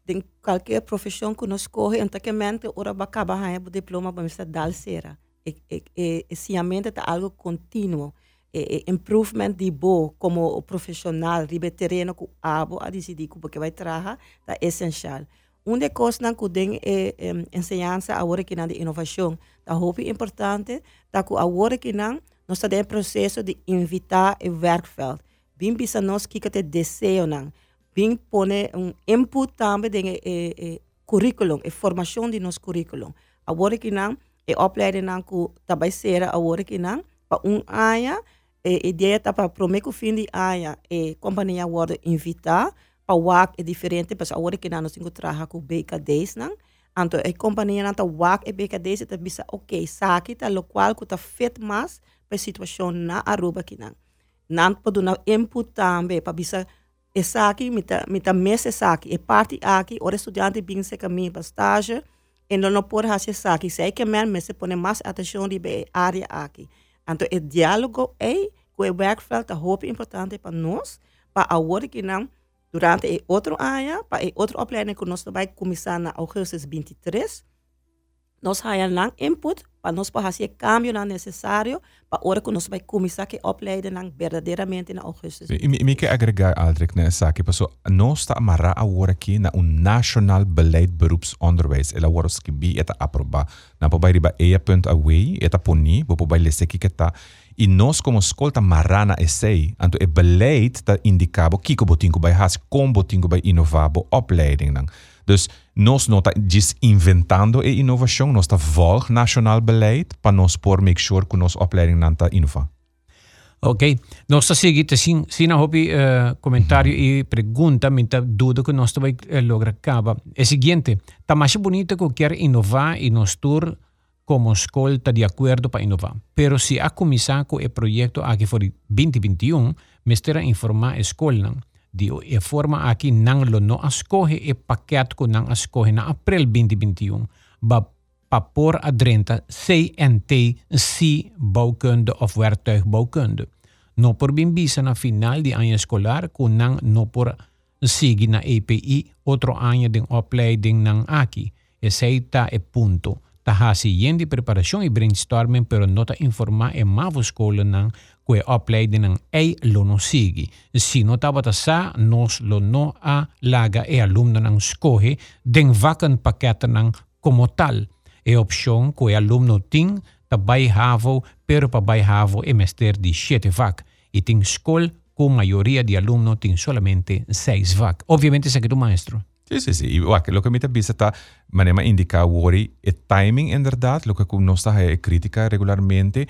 de qualquer profissão que nos corre, anteriormente ora bacaba ha o diploma para você dar cera. E e ensinamento é algo contínuo. E improvement de bo como profissional, ribe terreno com abo a decidir porque vai trabalhar, tá essencial. Um de coisas na kudeng é ensinança agora que na de inovação, tá hobby importante, tá com agora que na nós está em processo de invitar o werkveld. Bem bisa nós que que desejo na, bem pone um input também de eh currículo, e formação de nosso currículo. Agora que na e upload na com também será agora que na para um área e ideia tá para promeco fim de área e companhia agora invitar para W A C é diferente, porque agora que nós temos que trabalhar com B K Ds, né? Então, a companhia na W A C e B K Ds está dizendo, ok, isso aqui está o qual que está feito mais para a situação na Aruba aqui, né? Não podemos input também para dizer, isso aqui, muita mesa isso aqui, é parte aqui, o estudante vem se caminhar para o estágio, e não pode fazer isso aqui, isso aqui mesmo, mas se põe mais atenção na área aqui. Então, o diálogo é com o workflow, é importante para nós, para agora que não durante a outra área, para a outra opleiding que nós vai começar na agosto vinte e três, nós temos input para nós fazer o cambio necessário para a hora que nós vai começar a opleiding verdadeiramente na agosto vinte e três. E me quer agregar, Aldrich, nessa aqui, porque nós estamos amarrados agora aqui na um nacional beleid beroepsonderwijs. Ela agora os que bi está aprovado. Na pobai riba eia ponto away, está poni, pobai lesse que está. E nós, como escola, marrana na essay. Então, é beleid que indica o que você tem que fazer, como você tem que inovar a opleiding. Então, nós não estamos inventando a inovação, nós estamos voltando nacional beleid para nós por make sure que a nossa opleiding está inovando. Ok. Nós estamos seguindo, assim, se não houver comentário e pergunta, muita dúvida que nós vamos lograr. É o seguinte, está mais bonito que quer inovar e nós estamos como escola de acordo para inovar. Pero se a começar com o projeto aqui for vinte e vinte e um, me terá informar a escola. De forma aqui não lo não escolhe o paquete que não escolhe na abril vinte e vinte e um. Para pôr adrenta C N T, C, bouwkunde of werktuigbouwkunde. Não por bem bisa na final de ano escolar, que não não por seguir na A P I, outro ano de opleiding não aqui. Aceita e ponto. Está fazendo preparação e brainstorming, pero não está informando a M A U School que a opleiding é não sigue. Se não está batassa, nós não alaga e aluno não escolhe, den vacan paquete como tal. É opção que o aluno tem para baixar, pero para baixar é mestre de sete vac. E tem escola com a maioria de aluno tem somente seis vac. Obviamente, isso aqui é do maestro. Sim, sim, sim. E o que me está está, mas não indica agora o timing, em verdade, o que nós está é crítica regularmente.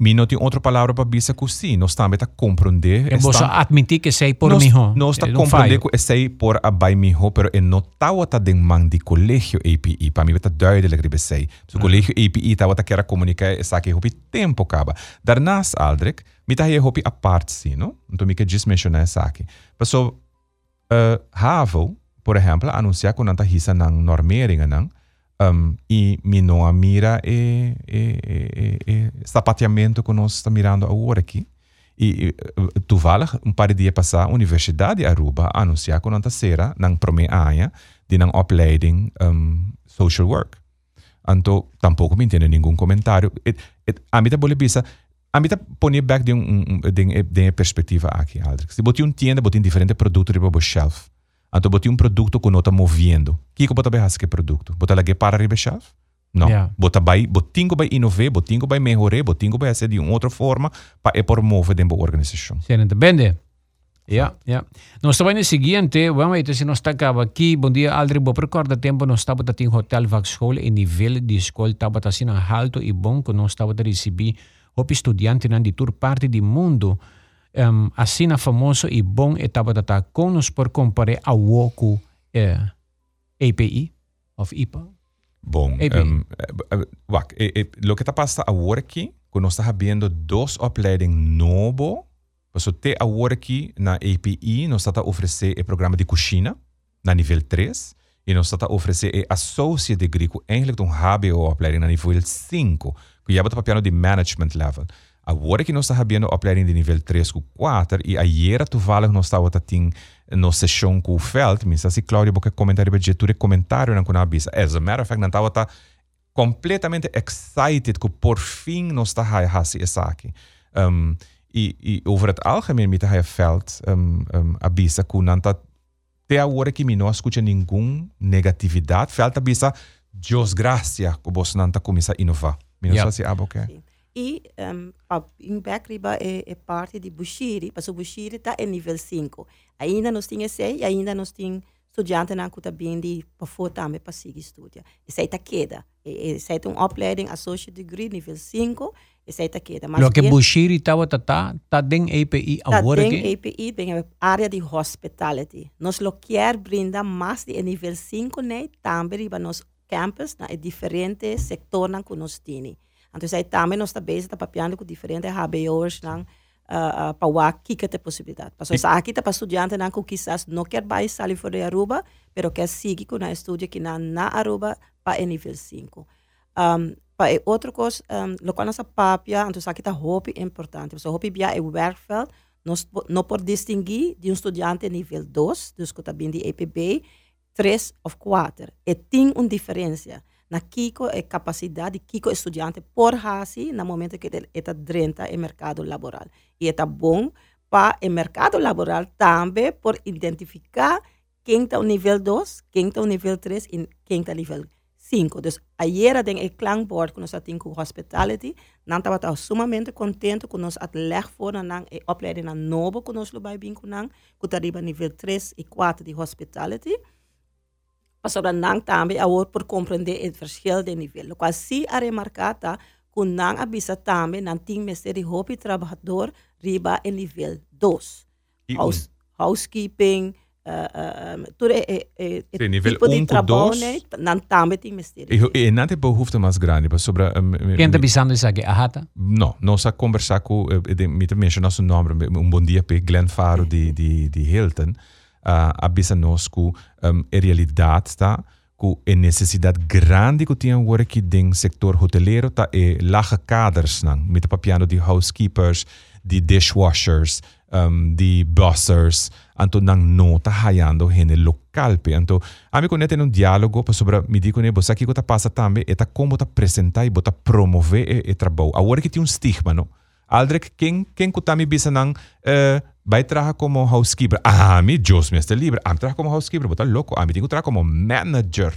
Me não tem outra palavra para dizer que sim, nós também está compreender. É você admitir que sei por mim. Nós está compreender que sei por abai mim, pero é não está outra demanda de colégio A P I para mim está duidelijk de sei. O colégio A P I está outra queira comunicar essa que hopi tempo acaba. Darnas Aldrich, me está aí hopi a parte sim, não? Então me quer diz mencionar essa aqui. Passou Uh, Havo, por exemplo, anuncia que não está hisa nang normeringa nang um, e minua mira e, e, e, e, e sapateamento que nós está mirando agora aqui. E, e tu vale, um par de dias passar, a Universidade de Aruba anuncia que não está será nang primeira área de nang opleiding um, social work. Então, tampouco me entende nenhum comentário. Et, et, a mim está boa pisa. A mim está pondo back de uma perspectiva aqui, Aldrich. Se botar um tienda, botar diferentes produtos riba o shelf. Então, botar um produto que não está movendo. O que que botar bem esse produto? Botar lá que para riba shelf? Não. Yeah. Botar bem, botingo bem inovar, botingo bem melhorar, botingo bem fazer de uma outra forma para é por mover dentro da organização. Certo, bem. Yeah, yeah. Nós estamos no seguinte, vamos ver se nós estamos aqui. Bom dia, Aldrich. Bom recorda tempo, nós estamos em hotel, vaxhol, e nível de escola estava assim alto e bom que nós estamos a receber Hopi estudiante na de tur parte di mundo um, assim na famoso e bom etapa data com nos por comparar ao woku eh, A P I of I P A. Bom, um, uh, uh, uh, uh, uh, uh, uh, uh, uh, lo que está passa agora aqui, kuno sa habiendo dos opleiding nobo. So te agora aqui na A P I nós está oferecer o programa de cozinha na nível três e nós está oferecer o associate degree que é um H B O opleiding na nível cinco, que já está papiando de management level. Agora que nós está havendo opleiding de nível três com quatro e ayer tu vale nós está outra tem no sessão com o Feld, mas assim Claudia boca comentário para diretor comentário na conabisa. As a matter of fact, nós está completamente excited que por fim nós está a fazer isso aqui. Um, I, I, over het algemeen met het veld um, um, abisa kunan dat te agora que não escuta nenhum negatividade veld abisa Deus graças que você não tá começa a inovar menos assim ah ok e em backriba é parte de Bushiri para o Bushiri está em nível cinco ainda nós tinha seis ainda nós tinha estudiante na que tá bem de para fora também para seguir estudia isso aí tá queda isso aí tem um opleiding associate degree nível cinco. Mas lo que Bushiri estaba está en A P I ahora que en A P I en área de hospitality nos lo quiere brindar más de nivel cinco né también iba nos campus na diferentes sectores que nos tiene entonces ahí también nos está base está papiando con diferentes H B Os nan uh, uh, para W A C que te posibilidad para os aqui está para estudiante nan que quizás no quer vai salir fora de Aruba pero que sigue con a estudia que na na Aruba para nivel cinco. Um, Para outra coisa, um, lo qual nossa papia, então aqui está hope importante. Então hope via é o werkveld, não por distinguir de um estudante nível dois, dos que está bem de E P B, três ou quatro. E tem uma diferença. Na Kiko é capacidade de Kiko estudante por raça, no momento que ele está dentro do mercado laboral. E está bom para o mercado laboral também por identificar quem está no nível dois, quem está no nível três e quem está no nível cinco. Então, ayer tem o clan board que nós temos com hospitality, nós estamos sumamente contentes com nós atletas fora na opleiding na novo que nós levamos bem com nós, que está riba nível três e quatro de hospitality. Passou nós também agora por compreender o verschil de nível. O qual se a remarcata que nós avisa também nós temos de hobby trabalhador riba em nível dois. House, housekeeping Toen het niveau onkodos, dan tamen die mysterie. En dat heb behoefte mas grande, maar sobre. Quem te pensando isso aqui, ahata? Não, nós a conversar com, me mencionou seu nome, um bom dia para Glenn Faro de de de Hilton, a bisa nós com a realidade tá, com a necessidade grande que tinha agora que den sector hotelero tá e lage kaders nang, met de papiano de housekeepers, de dishwashers. Um, de bussers, anto nang nota hajando hene localpe, anto ami konete num diálogo pa sobre mi dico ne bossa kiko ta passa tambe eta como ta presentar e bota promover e, e trabalho. Agora que tem um estigma, não? Aldrek quem quem kutami bisa nang uh, vai trabalhar como housekeeper. Ah, mi Deus, mi este livre. Am trabalhar como housekeeper, bota louco. Ami dico trabalhar como manager.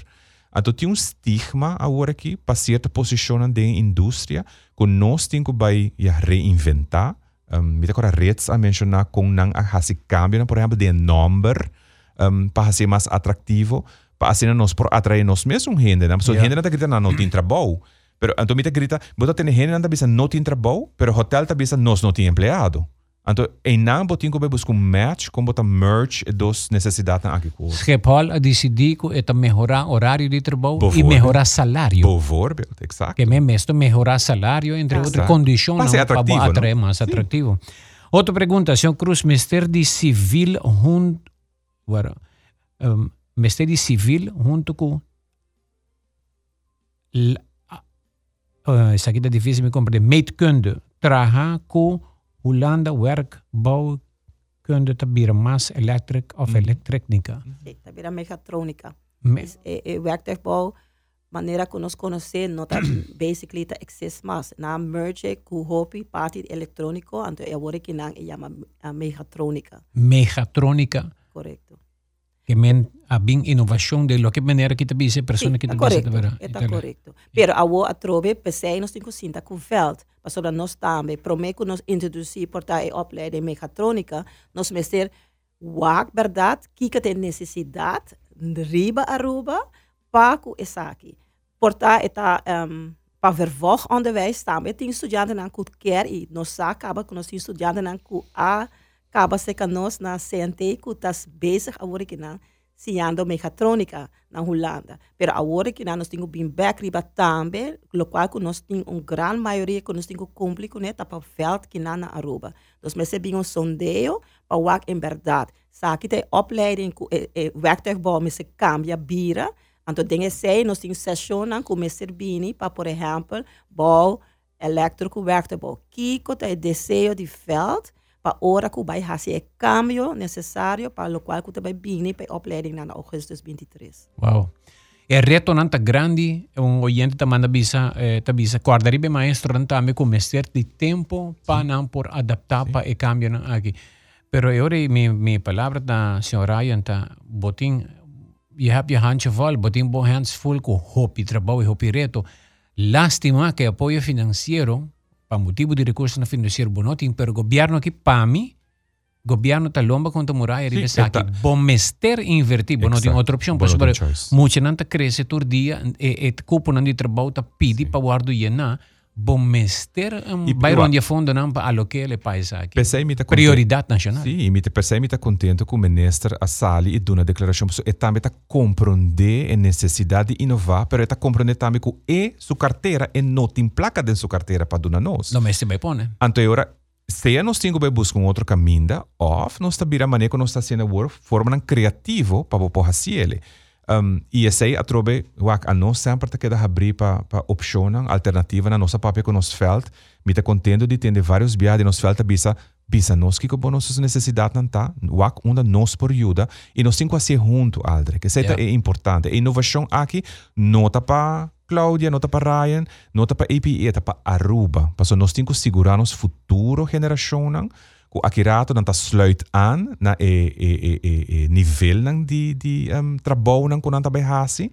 Anto tem um estigma agora que pa certa posição de indústria, que nós tem que vai reinventar. Um, Mita agora redes a mencionar com não a fazer cambio, por exemplo, de número um, para ser mais atrativo, para ser nós por atrair nós mesmos gente, né? Porque yeah. gente não está gritando não tem trabalho, pero então Mita grita, bota tem gente não está pensando não tem trabalho, pero hotel está pensando nós não tem empregado. Então, em não botinho que buscar um match, como botar merge dos necessidades na agricultura. Schepal decidiu que é melhorar horário de trabalho e melhorar salário. Por favor, exato. Que mesmo melhorar salário entre ah, outras condições para atrair mais atrativo. Sim. Outra pergunta, senhor Cruz, Mister de Civil junto, bueno, um, Mister de Civil junto com uh, isso aqui está difícil me compreender. Meetkunde trabalha com Holanda werk bouwkunde te bieden mas elektric of elektrotechnica. Sí, te bieden mechatronica. Me- es eh, eh, werktuigbouw manera que nos conocen no tan basically te exist mas na merge ku hopi party electrónico anto e ahora que nan e llama mechatronica. Mechatronica. Correcto. Que men abin innovación de lo que manera que te dice persona sí, que te dice verdad. Está correcto. Pero ahora atrobe pensei nos cinco cinta com Feld. Mas sobre nós também, promete que nós introduzir por tal e opleiding mechatrônica, nós mestre W A C, verdade, que tem necessidade de riba a riba para com isso aqui. Por tal e tal, um, para vervolg onderwijs também, tem estudantes na que quer e nós acaba que nós tem estudantes na que acaba se que nós na C N T que está bezig a work na sendo Mechatronica na Holanda. Pero agora que nós temos bem back riba também, lo qual que nós temos uma grande maioria que nós temos cúmplico, né, para o veld que na Aruba. Nós recebemos um sondeio para o que em verdade. Sabe que a opleiding, o werktuigbouw, se cambia, bira. Então, tem nós temos sessões com o Servini para, por exemplo, bouw, elétrico, werktuigbouw. Kiko tem desejo de veld, para hora que vai fazer cambio necessário para o qual que vai vir para a opleiding na agosto vinte e três. Wow. É retonante grande, um oyente também avisa, eh, avisa, guardaria maestro também com certo de tempo para não por adaptar para o cambio aqui. Pero agora minha minha palavra da senhora Ryan tá botin, you have your hands full, botin both hands full com hopi trabalho e hopi reto. Lástima que apoio financeiro para motivo de recursos na financeiro bonotin, pero governo aqui para mim, governo tá lomba contra muralha e dessa aqui. Bom mester invertir, bonotin outra opção, pois para muita nanta cresce todo dia e e cupo não de trabalho tá pedi para guardo iena. Bom mester vai onde a fundo não para aloquele país aqui. Prioridade nacional. Sim, me pensei me tá contente com o ministro a sali e deu uma declaração e também está compreender a necessidade de inovar, pero está compreender também que é sua carteira e não tem placa dentro sua carteira para dar nós. Não me se vai pôr. Então agora se nós temos que buscar um outro caminho, ou nós está vira maneira que nós está sendo work forma criativo para poder fazer ele. Um, e esse aí, a trobe, a nós sempre tem que abrir para pa opção, alternativa na nossa papel com o nosso feld. Me está contente de ter vários viagens, nosso feld avisa, avisa nós que com nossas necessidades não está, o onde nós por ajuda, e nós temos que ser juntos, Aldre, que isso yeah. é importante. A inovação aqui não está para Claudia, não está para Ryan, não está para A P I, está para Aruba. Então, nós temos que segurar nossa futura geração, akirato nanta sluit aan na e e e e nivel nang di di um, trabalho nang konanta behasi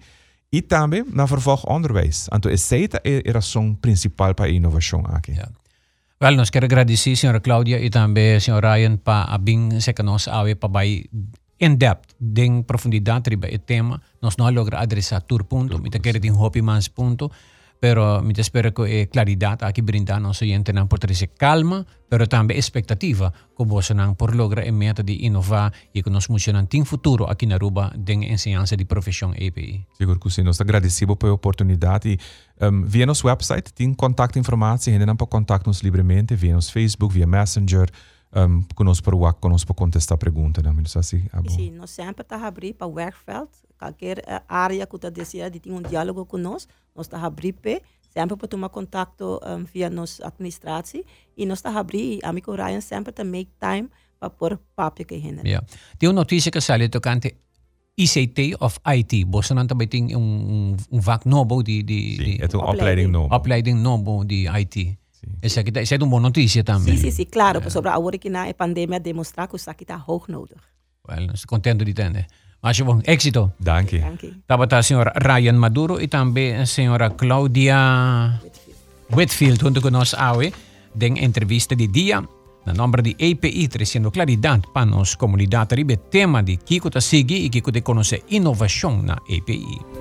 e também na vervolg onderwijs. Então essa é a razão principal para a inovação aqui. Yeah. Well, nós quero agradecer senhora Claudia e também senhora Ryan para abin se kanos awe pa bai in depth den profundidade riba e tema nós não logra adressar tur ponto mita quero din hopi mans ponto. Pero mi espero que eh, claridad aquí brinda no oyente nan por trece calma, pero también expectativa que vos nan por lograr en meta de innovar y que nos mucho nan tin futuro aquí en Aruba den enseñanza de profesión A P I. Seguro que sí, nos agradecido por la oportunidad y um, via nos website, tin contacto información, gente nan por contactarnos libremente, via nos Facebook, via Messenger, um, que nos por W A C, que nos por contestar preguntas, ¿no? Así, ah, sí, nos siempre está abrir para Werkveld, qualquer área que você deseja de ter um diálogo conosco, nós estamos abrindo, sempre para tomar contato um, via nossa administração, e nós estamos abrindo, e a amigo Ryan sempre tem make time para pôr papo que genera. Yeah. Tem uma notícia que saiu tocante I C T of I T, você não também tem um, um V A C novo de... de, Sim, de é um opleiding novo. Opleiding novo de I T. Essa aqui é uma boa notícia também. Sim, sim, sim, claro, yeah. Sobre agora que na pandemia demonstra que isso aqui está hoog nodig. Well, estou contente de entender. Mas bom, éxito. Danke. Estava a senhora Ryan Maduro e também a senhora Claudia Whitfield, junto conosco hoje, da entrevista de dia, na nome de A P I, trazendo claridade para a nossa comunidade, sobre o tema de que você segue e que você conhece inovação na A P I.